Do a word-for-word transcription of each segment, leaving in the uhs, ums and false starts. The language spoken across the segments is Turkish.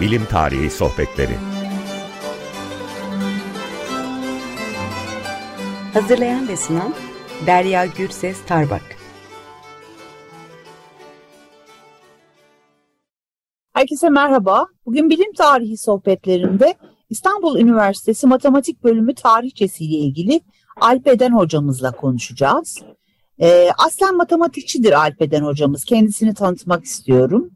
Bilim Tarihi Sohbetleri. Hazırlayan ve sunan Derya Gürses Tarbak. Herkese merhaba. Bugün Bilim Tarihi Sohbetlerinde İstanbul Üniversitesi Matematik Bölümü tarihçesiyle ilgili Alp Eden hocamızla konuşacağız. Ee, aslen matematikçidir Alp Eden hocamız. Kendisini tanıtmak istiyorum.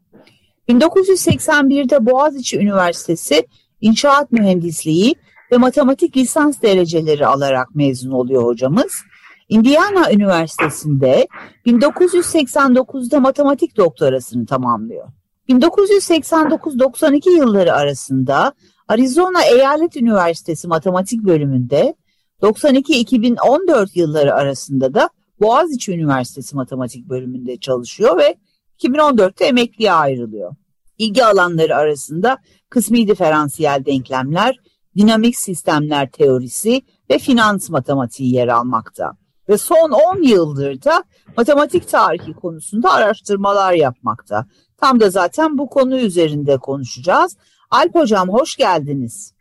bin dokuz yüz seksen birde Boğaziçi Üniversitesi İnşaat Mühendisliği ve Matematik Lisans dereceleri alarak mezun oluyor hocamız. Indiana Üniversitesi'nde bin dokuz yüz seksen dokuzda matematik doktorasını tamamlıyor. bin dokuz yüz seksen dokuz doksan iki yılları arasında Arizona Eyalet Üniversitesi Matematik Bölümünde, doksan iki iki bin on dört yılları arasında da Boğaziçi Üniversitesi Matematik Bölümünde çalışıyor ve iki bin on dörtte emekliye ayrılıyor. İlgi alanları arasında kısmi diferansiyel denklemler, dinamik sistemler teorisi ve finans matematiği yer almakta. Ve son on yıldır da matematik tarihi konusunda araştırmalar yapmakta. Tam da zaten bu konu üzerinde konuşacağız. Alp Hocam, hoş geldiniz.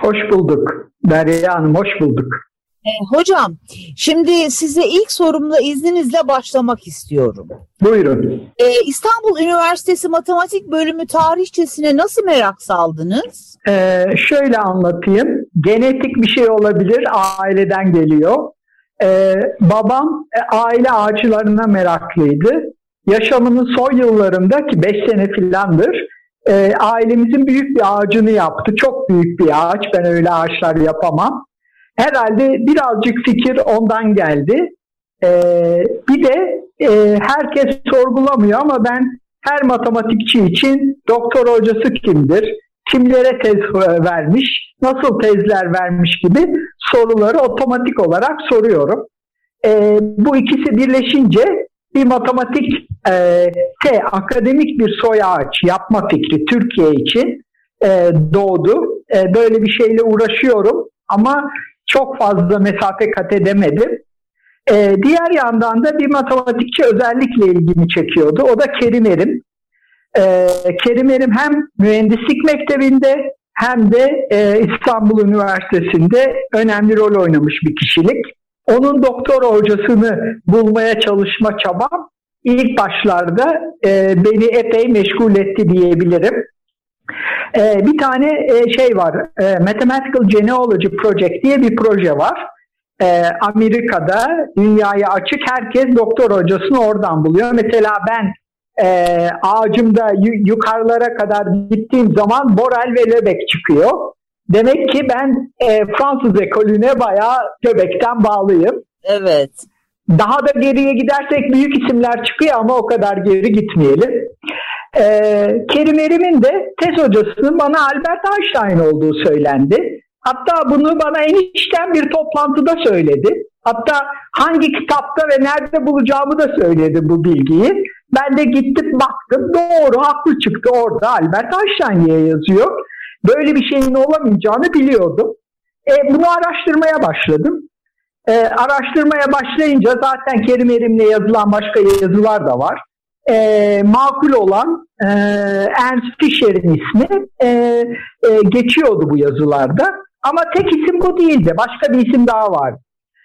Hoş bulduk. Derya Hanım, hoş bulduk. E, hocam, şimdi size ilk sorumla izninizle başlamak istiyorum. Buyurun. E, İstanbul Üniversitesi Matematik Bölümü tarihçesine nasıl merak saldınız? E, şöyle anlatayım. Genetik bir şey olabilir, aileden geliyor. E, babam e, aile ağaçlarına meraklıydı. Yaşamının son yıllarında, ki beş sene filandır, e, ailemizin büyük bir ağacını yaptı. Çok büyük bir ağaç, ben öyle ağaçlar yapamam. Herhalde birazcık fikir ondan geldi. Ee, bir de e, herkes sorgulamıyor ama ben her matematikçi için doktor hocası kimdir, kimlere tez vermiş, nasıl tezler vermiş gibi soruları otomatik olarak soruyorum. Ee, bu ikisi birleşince bir matematik, e, te, akademik bir soy ağaç yapma fikri Türkiye için e, doğdu. E, böyle bir şeyle uğraşıyorum ama çok fazla mesafe kat edemedim. Ee, diğer yandan da bir matematikçi özellikle ilgimi çekiyordu. O da Kerim Erim. Ee, Kerim Erim hem mühendislik mektebinde hem de e, İstanbul Üniversitesi'nde önemli rol oynamış bir kişilik. Onun doktora hocasını bulmaya çalışma çabam ilk başlarda e, beni epey meşgul etti diyebilirim. Ee, bir tane e, şey var, e, Mathematical Genealogy Project diye bir proje var. E, Amerika'da dünyaya açık, herkes doktor hocasını oradan buluyor. Mesela ben e, ağacımda y- yukarılara kadar gittiğim zaman Borel ve Lebesgue çıkıyor. Demek ki ben e, Fransız ekolüne bayağı Lebesgue'den bağlıyım. Evet. Daha da geriye gidersek büyük isimler çıkıyor ama o kadar geri gitmeyelim. Ee, Kerim Erim'in de tez hocasının bana Albert Einstein olduğu söylendi. Hatta bunu bana enişten bir toplantıda söyledi. Hatta hangi kitapta ve nerede bulacağımı da söyledi bu bilgiyi. Ben de gittim baktım, doğru, haklı çıktı, orada Albert Einstein diye yazıyor. Böyle bir şeyin olamayacağını biliyordum. E, bunu araştırmaya başladım. E, araştırmaya başlayınca zaten Kerim Erim'le yazılan başka yazılar da var. E, makul olan e, Ernst Fischer'in ismi e, e, geçiyordu bu yazılarda. Ama tek isim bu değildi. Başka bir isim daha vardı.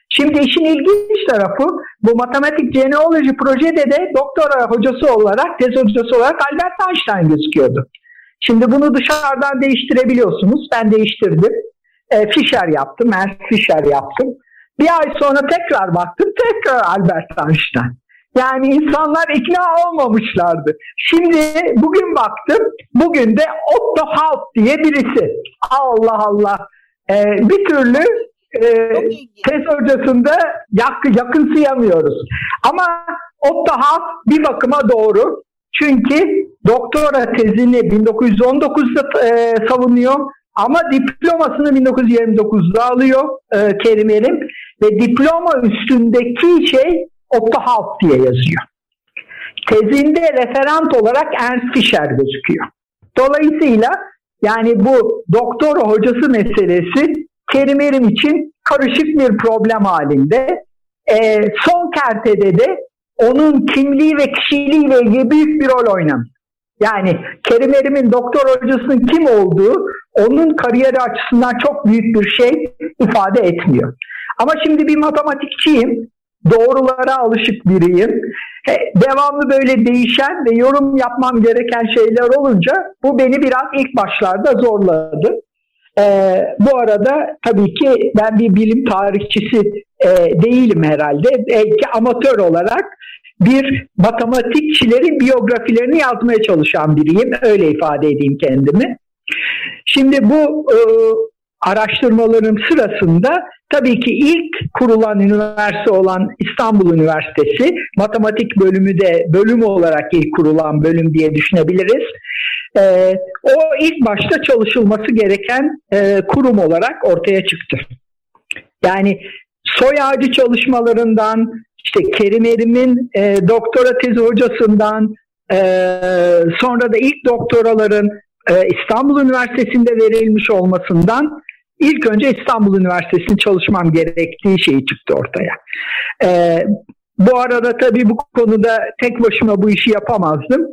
Şimdi işin ilginç tarafı, bu matematik genealoji projede de doktora hocası olarak, tez hocası olarak Albert Einstein gözüküyordu. Şimdi bunu dışarıdan değiştirebiliyorsunuz. Ben değiştirdim. E, Fischer yaptım. Ernst Fischer yaptım. Bir ay sonra tekrar baktım. Tekrar Albert Einstein. Yani insanlar ikna olmamışlardı. Şimdi bugün baktım, bugün de Otto Hahn diye birisi. Allah Allah. Ee, bir türlü e, tez hocasında yak, yakınsayamıyoruz. Ama Otto Hahn bir bakıma doğru. Çünkü doktora tezini bin dokuz yüz on dokuzda e, savunuyor. Ama diplomasını bin dokuz yüz yirmi dokuzda alıyor e, Kerim Erim. Ve diploma üstündeki şey Otto Hahn diye yazıyor. Tezinde referant olarak Ernst Fischer gözüküyor. Dolayısıyla yani bu doktora hocası meselesi Kerim Erim için karışık bir problem halinde. Ee, son kertede de onun kimliği ve kişiliğiyle ilgili büyük bir rol oynamış. Yani Kerim Erim'in doktor hocasının kim olduğu onun kariyeri açısından çok büyük bir şey ifade etmiyor. Ama şimdi bir matematikçiyim, doğrulara alışık biriyim. Devamlı böyle değişen ve yorum yapmam gereken şeyler olunca bu beni biraz ilk başlarda zorladı. Ee, bu arada tabii ki ben bir bilim tarihçisi e, değilim herhalde. Belki amatör olarak bir matematikçilerin biyografilerini yazmaya çalışan biriyim. Öyle ifade edeyim kendimi. Şimdi bu e, araştırmalarım sırasında tabii ki ilk kurulan üniversite olan İstanbul Üniversitesi, matematik bölümü de bölüm olarak ilk kurulan bölüm diye düşünebiliriz. Ee, o ilk başta çalışılması gereken e, kurum olarak ortaya çıktı. Yani soy ağacı çalışmalarından, işte Kerim Erim'in e, doktora tezi hocasından, e, sonra da ilk doktoraların e, İstanbul Üniversitesi'nde verilmiş olmasından ilk önce İstanbul Üniversitesi'nin çalışmam gerektiği şey çıktı ortaya. E, bu arada tabii bu konuda tek başıma bu işi yapamazdım.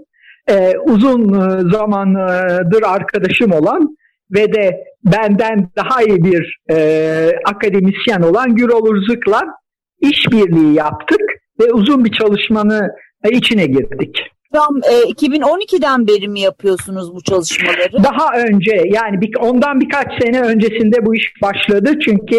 Ee, uzun zamandır arkadaşım olan ve de benden daha iyi bir e, akademisyen olan Gürol Uzuk'la işbirliği yaptık ve uzun bir çalışmanın içine girdik. Tam e, iki bin on ikiden beri mi yapıyorsunuz bu çalışmaları? Daha önce, yani bir, ondan birkaç sene öncesinde bu iş başladı. Çünkü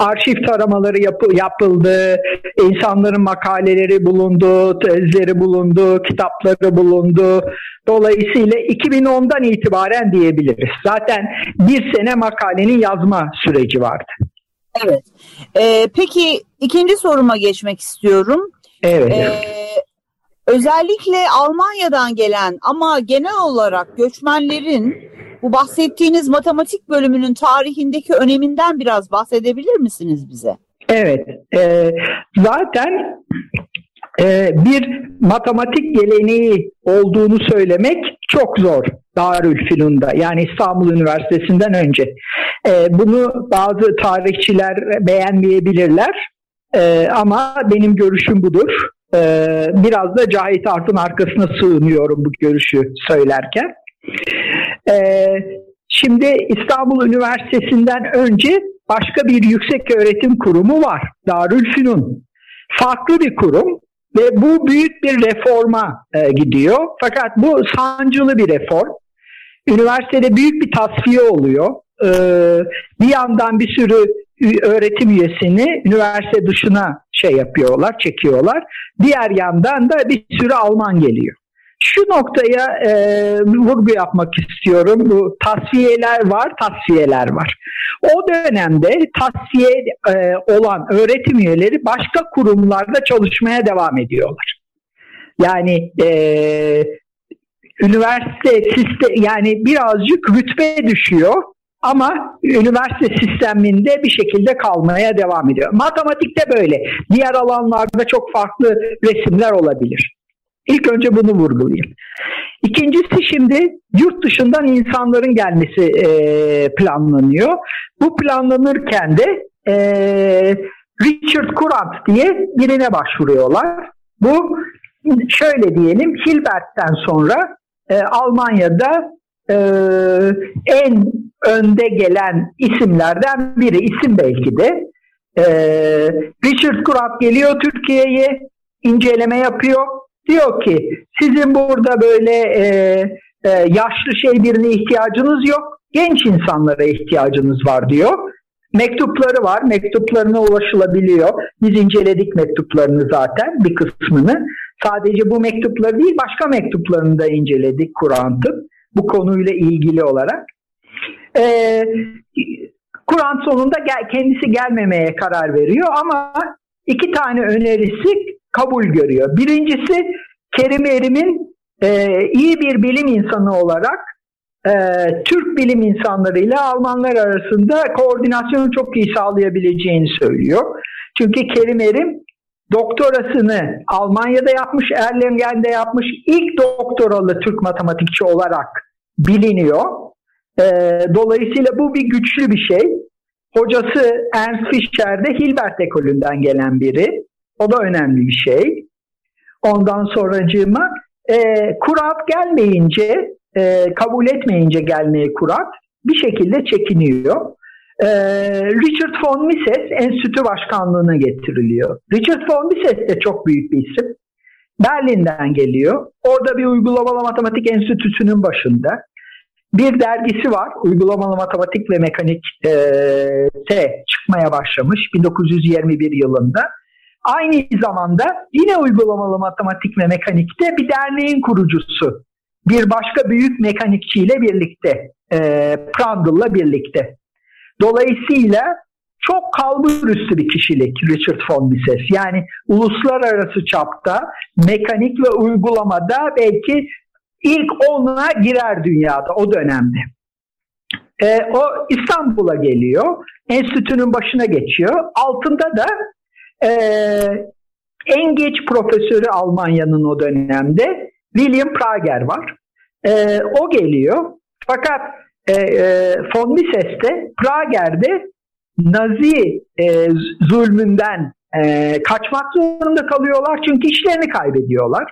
arşiv taramaları yapı, yapıldı, insanların makaleleri bulundu, tezleri bulundu, kitapları bulundu. Dolayısıyla iki bin ondan itibaren diyebiliriz. Zaten bir sene makalenin yazma süreci vardı. Evet. E, peki ikinci soruma geçmek istiyorum. Evet. E, Özellikle Almanya'dan gelen ama genel olarak göçmenlerin bu bahsettiğiniz matematik bölümünün tarihindeki öneminden biraz bahsedebilir misiniz bize? Evet, e, zaten e, bir matematik geleneği olduğunu söylemek çok zor Darülfünun'da, yani İstanbul Üniversitesi'nden önce. E, bunu bazı tarihçiler beğenmeyebilirler e, ama benim görüşüm budur. Biraz da Cahit Arf'ın arkasına sığınıyorum bu görüşü söylerken. Şimdi İstanbul Üniversitesi'nden önce başka bir yüksek öğretim kurumu var, Darülfünun. Farklı bir kurum ve bu büyük bir reforma gidiyor. Fakat bu sancılı bir reform. Üniversitede büyük bir tasfiye oluyor. Bir yandan bir sürü öğretim üyesini üniversite dışına şey yapıyorlar, çekiyorlar. Diğer yandan da bir sürü Alman geliyor. Şu noktaya e, vurgu yapmak istiyorum. Bu tasfiyeler var, tasfiyeler var. O dönemde tasfiye e, olan öğretim üyeleri başka kurumlarda çalışmaya devam ediyorlar. Yani e, üniversite sistem, yani birazcık rütbe düşüyor. Ama üniversite sisteminde bir şekilde kalmaya devam ediyor. Matematikte böyle. Diğer alanlarda çok farklı resimler olabilir. İlk önce bunu vurgulayayım. İkincisi, şimdi yurt dışından insanların gelmesi e, planlanıyor. Bu planlanırken de e, Richard Courant diye birine başvuruyorlar. Bu şöyle diyelim, Hilbert'ten sonra e, Almanya'da e, en önde gelen isimlerden biri, isim belki de. Ee, Richard Courant geliyor Türkiye'ye, inceleme yapıyor. Diyor ki sizin burada böyle e, e, yaşlı şey birine ihtiyacınız yok, genç insanlara ihtiyacınız var diyor. Mektupları var, mektuplarına ulaşılabiliyor. Biz inceledik mektuplarını zaten, bir kısmını. Sadece bu mektupları değil, başka mektuplarını da inceledik Courant'ın bu konuyla ilgili olarak. Ee, Courant sonunda gel, kendisi gelmemeye karar veriyor ama iki tane önerisi kabul görüyor. Birincisi, Kerim Erim'in e, iyi bir bilim insanı olarak e, Türk bilim insanlarıyla Almanlar arasında koordinasyonu çok iyi sağlayabileceğini söylüyor. Çünkü Kerim Erim doktorasını Almanya'da yapmış, Erlangen'de yapmış, ilk doktoralı Türk matematikçi olarak biliniyor. Dolayısıyla bu bir güçlü bir şey. Hocası Ernst Fischer de Hilbert ekolünden gelen biri. O da önemli bir şey. Ondan sonracığıma E, Kurat gelmeyince, e, kabul etmeyince gelmeye Kurat bir şekilde çekiniyor. E, Richard von Mises Enstitü Başkanlığı'na getiriliyor. Richard von Mises de çok büyük bir isim. Berlin'den geliyor. Orada bir uygulamalı matematik enstitüsünün başında. Bir dergisi var. Uygulamalı matematik ve mekanik e, te çıkmaya başlamış bin dokuz yüz yirmi bir yılında. Aynı zamanda yine uygulamalı matematik ve mekanikte bir derneğin kurucusu. Bir başka büyük mekanikçiyle birlikte. E, Prandtl'la birlikte. Dolayısıyla çok kalburüstü bir kişilik Richard von Mises. Yani uluslararası çapta mekanik ve uygulamada belki ilk ona girer dünyada o dönemde. E, o İstanbul'a geliyor. Enstitünün başına geçiyor. Altında da e, en geç profesörü Almanya'nın o dönemde William Prager var. E, o geliyor. Fakat e, e, von Mises'te, Prager'de Nazi e, zulmünden e, kaçmak zorunda kalıyorlar çünkü işlerini kaybediyorlar.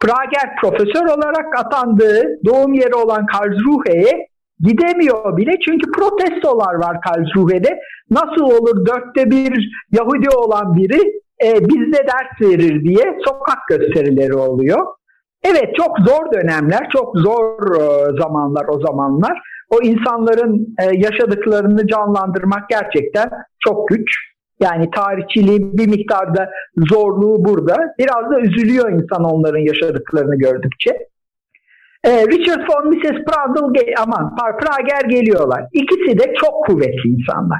Prager profesör olarak atandığı doğum yeri olan Karlsruhe'ye gidemiyor bile çünkü protestolar var Karlsruhe'de. Nasıl olur dörtte bir Yahudi olan biri e, bizde ders verir diye sokak gösterileri oluyor. Evet, çok zor dönemler, çok zor zamanlar o zamanlar. O insanların yaşadıklarını canlandırmak gerçekten çok güç. Yani tarihçiliğin bir miktarda zorluğu burada. Biraz da üzülüyor insan onların yaşadıklarını gördükçe. Richard von Mises, Prandtl, aman Prager geliyorlar. İkisi de çok kuvvetli insanlar.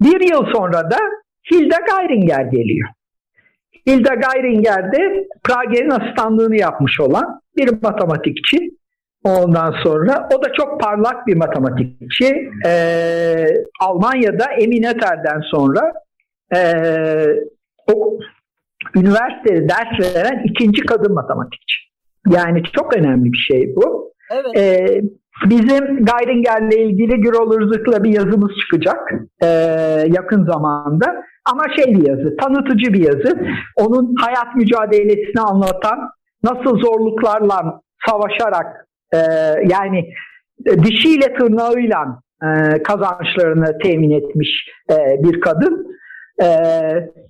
Bir yıl sonra da Hilda Geiringer geliyor. Hilda Geiringer de Prager'in asistanlığını yapmış olan bir matematikçi. Ondan sonra o da çok parlak bir matematikçi. Ee, Almanya'da Emmy Noether'den sonra e, o üniversitede ders veren ikinci kadın matematikçi. Yani çok önemli bir şey bu. Evet. Ee, bizim Geiringer'le ilgili Gürol Uzuk'la bir yazımız çıkacak e, yakın zamanda. Ama şey bir yazı, tanıtıcı bir yazı. Onun hayat mücadelesini anlatan, nasıl zorluklarla savaşarak e, yani dişiyle tırnağıyla e, kazançlarını temin etmiş e, bir kadın. E,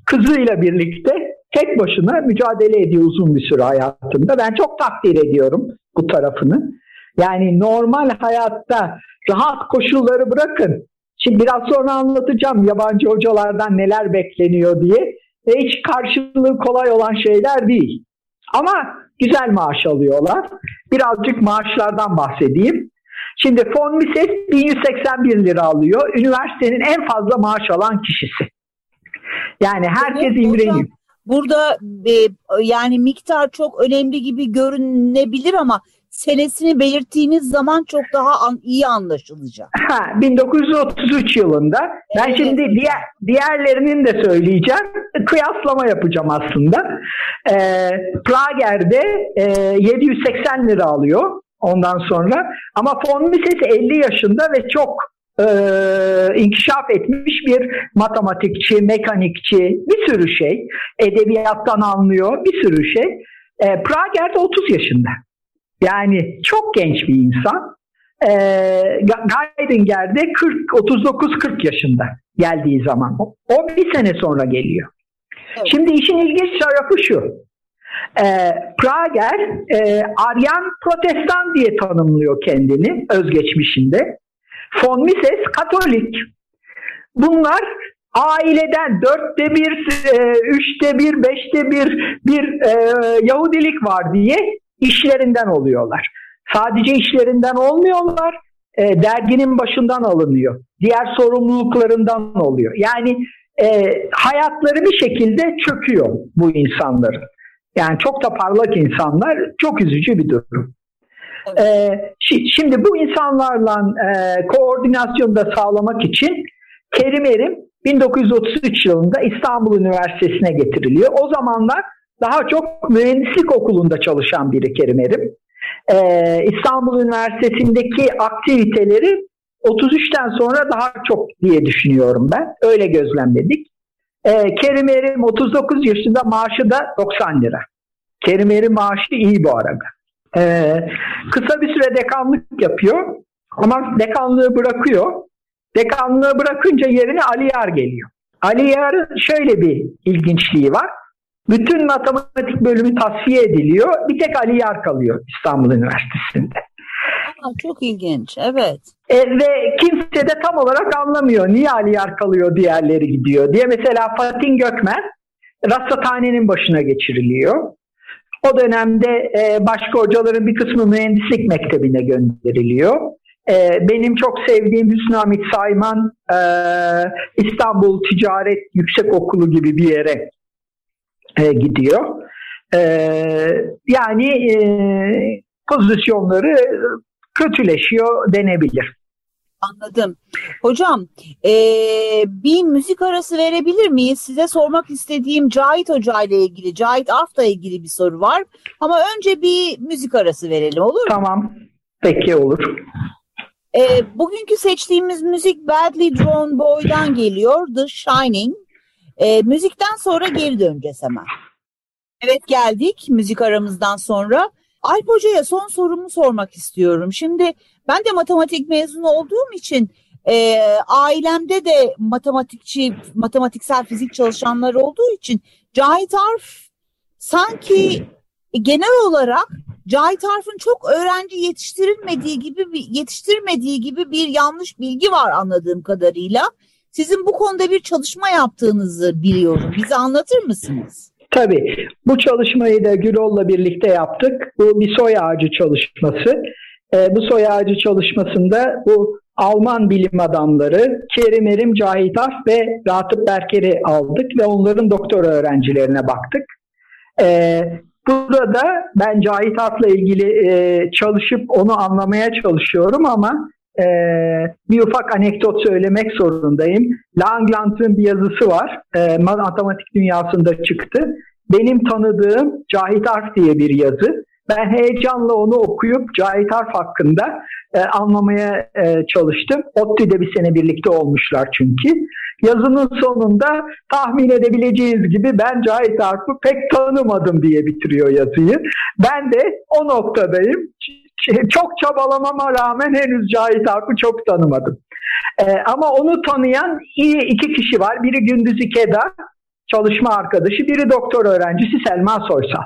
kızıyla birlikte tek başına mücadele ediyor uzun bir süre hayatında. Ben çok takdir ediyorum bu tarafını. Yani normal hayatta rahat koşulları bırakın. Şimdi biraz sonra anlatacağım yabancı hocalardan neler bekleniyor diye. E hiç karşılığı kolay olan şeyler değil. Ama güzel maaş alıyorlar. Birazcık maaşlardan bahsedeyim. Şimdi von Mises bin yüz seksen bir lira alıyor. Üniversitenin en fazla maaş alan kişisi. Yani herkes evet, imreniyor. Burada yani miktar çok önemli gibi görünebilir ama senesini belirttiğiniz zaman çok daha an, iyi anlaşılacak. Ha, bin dokuz yüz otuz üç yılında. Ben evet. Şimdi diğer, diğerlerinin de söyleyeceğim. Kıyaslama yapacağım aslında. Ee, Prager'de e, yedi yüz seksen lira alıyor ondan sonra. Ama von Mises elli yaşında ve çok e, inkişaf etmiş bir matematikçi, mekanikçi, bir sürü şey. Edebiyattan anlıyor, bir sürü şey. E, Prager'de otuz yaşında. Yani çok genç bir insan. E, Geidinger'de otuz dokuz kırk yaşında geldiği zaman. O bir sene sonra geliyor. Evet. Şimdi işin ilginç tarafı şu. E, Prager e, Aryan Protestan diye tanımlıyor kendini özgeçmişinde. Von Mises Katolik. Bunlar aileden dörtte bir, e, üçte bir, beşte bir bir e, Yahudilik var diye İşlerinden oluyorlar. Sadece işlerinden olmuyorlar, e, derginin başından alınıyor. Diğer sorumluluklarından oluyor. Yani e, hayatları bir şekilde çöküyor bu insanların. Yani çok da parlak insanlar, çok üzücü bir durum. E, şimdi bu insanlarla e, koordinasyonu da sağlamak için Kerim Erim bin dokuz yüz otuz üç yılında İstanbul Üniversitesi'ne getiriliyor. O zamanlar daha çok mühendislik okulunda çalışan biri Kerim Erim. Ee, İstanbul Üniversitesi'ndeki aktiviteleri otuz üçten sonra daha çok diye düşünüyorum ben. Öyle gözlemledik. Ee, Kerim Erim otuz dokuz yaşında, maaşı da doksan lira. Kerim Erim maaşı iyi bu arada. Ee, kısa bir süre dekanlık yapıyor ama dekanlığı bırakıyor. Dekanlığı bırakınca yerine Ali Yar geliyor. Ali Yar'ın şöyle bir ilginçliği var. Bütün matematik bölümü tasfiye ediliyor. Bir tek Ali Yar kalıyor İstanbul Üniversitesi'nde. Aa, çok ilginç, evet. E, ve kimse de tam olarak anlamıyor. Niye Ali Yar kalıyor, diğerleri gidiyor diye. Mesela Fatih Gökmen Rasathane'nin başına geçiriliyor. O dönemde e, başka hocaların bir kısmı mühendislik mektebine gönderiliyor. E, benim çok sevdiğim Hüsnü Hamit Sayman e, İstanbul Ticaret Yüksekokulu gibi bir yere e, gidiyor. E, yani e, pozisyonları kötüleşiyor denebilir. Anladım. Hocam e, bir müzik arası verebilir miyiz? Size sormak istediğim Cahit Hoca ile ilgili, Cahit Arf'la ilgili bir soru var. Ama önce bir müzik arası verelim, olur mu? Tamam. Peki, olur. E, bugünkü seçtiğimiz müzik Badly Drawn Boy'dan geliyor. The Shining. E, müzikten sonra geri döneceğiz hemen. Evet, geldik müzik aramızdan sonra. Alp Hoca'ya son sorumu sormak istiyorum. Şimdi ben de matematik mezunu olduğum için e, ailemde de matematikçi, matematiksel fizik çalışanlar olduğu için Cahit Arf sanki genel olarak Cahit Arf'ın çok öğrenci yetiştirilmediği gibi bir, yetiştirmediği gibi bir yanlış bilgi var anladığım kadarıyla. Sizin bu konuda bir çalışma yaptığınızı biliyorum. Bize anlatır mısınız? Tabii. Bu çalışmayı da Gürol'la birlikte yaptık. Bu bir soy ağacı çalışması. E, bu soy ağacı çalışmasında bu Alman bilim adamları Kerim Erim, Cahit Arf ve Ratıp Berker'i aldık ve onların doktora öğrencilerine baktık. E, burada ben Cahit Arf'la ilgili e, çalışıp onu anlamaya çalışıyorum ama e, bir ufak anekdot söylemek zorundayım. Langland'ın bir yazısı var. E, matematik dünyasında çıktı. Benim tanıdığım Cahit Arf diye bir yazı. Ben heyecanla onu okuyup Cahit Arf hakkında e, anlamaya e, çalıştım. ODTÜ'de bir sene birlikte olmuşlar çünkü. Yazının sonunda tahmin edebileceğiniz gibi ben Cahit Arf'ı pek tanımadım diye bitiriyor yazıyı. Ben de o noktadayım. Çok çabalamama rağmen henüz Cahit Arf'ı çok tanımadım. E, ama onu tanıyan iyi iki kişi var. Biri Gündüz İkeda, çalışma arkadaşı, biri doktor öğrencisi Selma Soysal.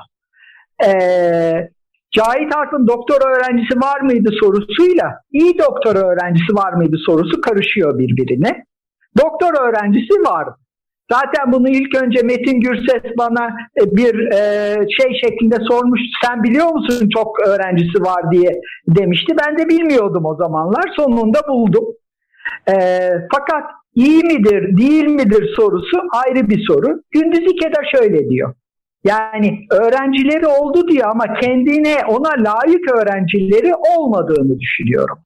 Ee, Cahit Arf'ın doktor öğrencisi var mıydı sorusuyla iyi doktor öğrencisi var mıydı sorusu karışıyor birbirine. Doktor öğrencisi var. Zaten bunu ilk önce Metin Gürses bana bir şey şeklinde sormuş. Sen biliyor musun çok öğrencisi var diye demişti. Ben de bilmiyordum o zamanlar. Sonunda buldum. Ee, fakat iyi midir, değil midir sorusu ayrı bir soru. Gündüz İkeda şöyle diyor. Yani öğrencileri oldu diyor ama kendine, ona layık öğrencileri olmadığını düşünüyorum.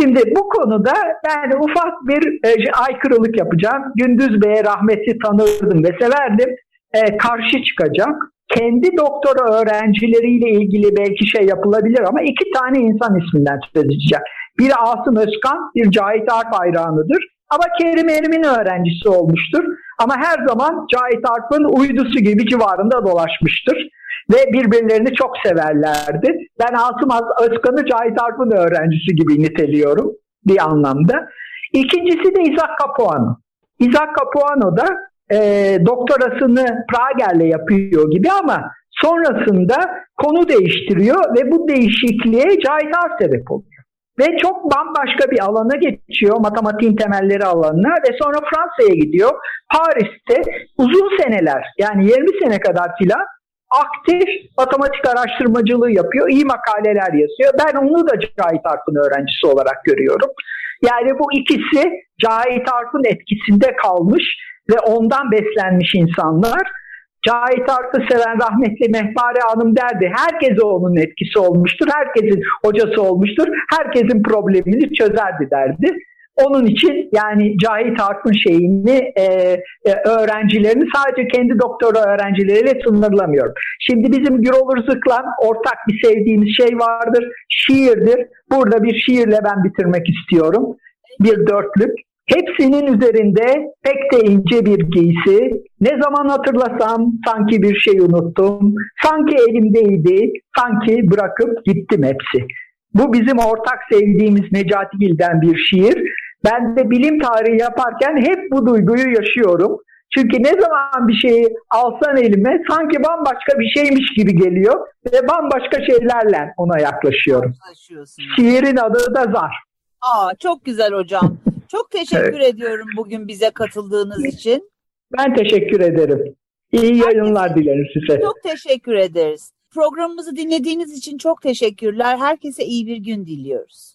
Şimdi bu konuda ben ufak bir e, aykırılık yapacağım. Gündüz Bey'e rahmeti tanırdım ve severdim. E, karşı çıkacak. Kendi doktora öğrencileriyle ilgili belki şey yapılabilir ama iki tane insan isminden söz edeceğim. Biri Asım Özkan, bir Cahit Arf hayranıdır. Ama Kerim Erim'in öğrencisi olmuştur. Ama her zaman Cahit Arf'ın uydusu gibi civarında dolaşmıştır. Ve birbirlerini çok severlerdi. Ben Asım Özkan'ı Cahit Arf'ın öğrencisi gibi niteliyorum bir anlamda. İkincisi de Isaac Capuano. Isaac Capuano da e, doktorasını Prager'le yapıyor gibi ama sonrasında konu değiştiriyor ve bu değişikliğe Cahit Arf sebep oluyor. Ve çok bambaşka bir alana geçiyor, matematiğin temelleri alanına ve sonra Fransa'ya gidiyor. Paris'te uzun seneler, yani yirmi sene kadar filan aktif matematik araştırmacılığı yapıyor, iyi makaleler yazıyor. Ben onu da Cahit Arf'ın öğrencisi olarak görüyorum. Yani bu ikisi Cahit Arf'ın etkisinde kalmış ve ondan beslenmiş insanlar. Cahit Arf'ı seven rahmetli Mehpare Hanım derdi, herkese onun etkisi olmuştur, herkesin hocası olmuştur, herkesin problemini çözerdi derdi. Onun için yani Cahit Arf'ın şeyini, e, e, öğrencilerini sadece kendi doktora öğrencileriyle sınırlamıyorum. Şimdi bizim Gürol Uzuk'la ortak bir sevdiğimiz şey vardır, şiirdir. Burada bir şiirle ben bitirmek istiyorum, bir dörtlük. Hepsinin üzerinde pek de ince bir giysi, ne zaman hatırlasam sanki bir şey unuttum, sanki elimdeydi, sanki bırakıp gittim hepsi. Bu bizim ortak sevdiğimiz Necati Gil'den bir şiir. Ben de bilim tarihi yaparken hep bu duyguyu yaşıyorum. Çünkü ne zaman bir şeyi alsan elime sanki bambaşka bir şeymiş gibi geliyor ve bambaşka şeylerle ona yaklaşıyorum. Şiirin adı da Zar. Aa, çok güzel hocam. Çok teşekkür evet. ediyorum bugün bize katıldığınız için. Ben teşekkür ederim. İyi yayınlar Herkese, dilerim size. Çok teşekkür ederiz. Programımızı dinlediğiniz için çok teşekkürler. Herkese iyi bir gün diliyoruz.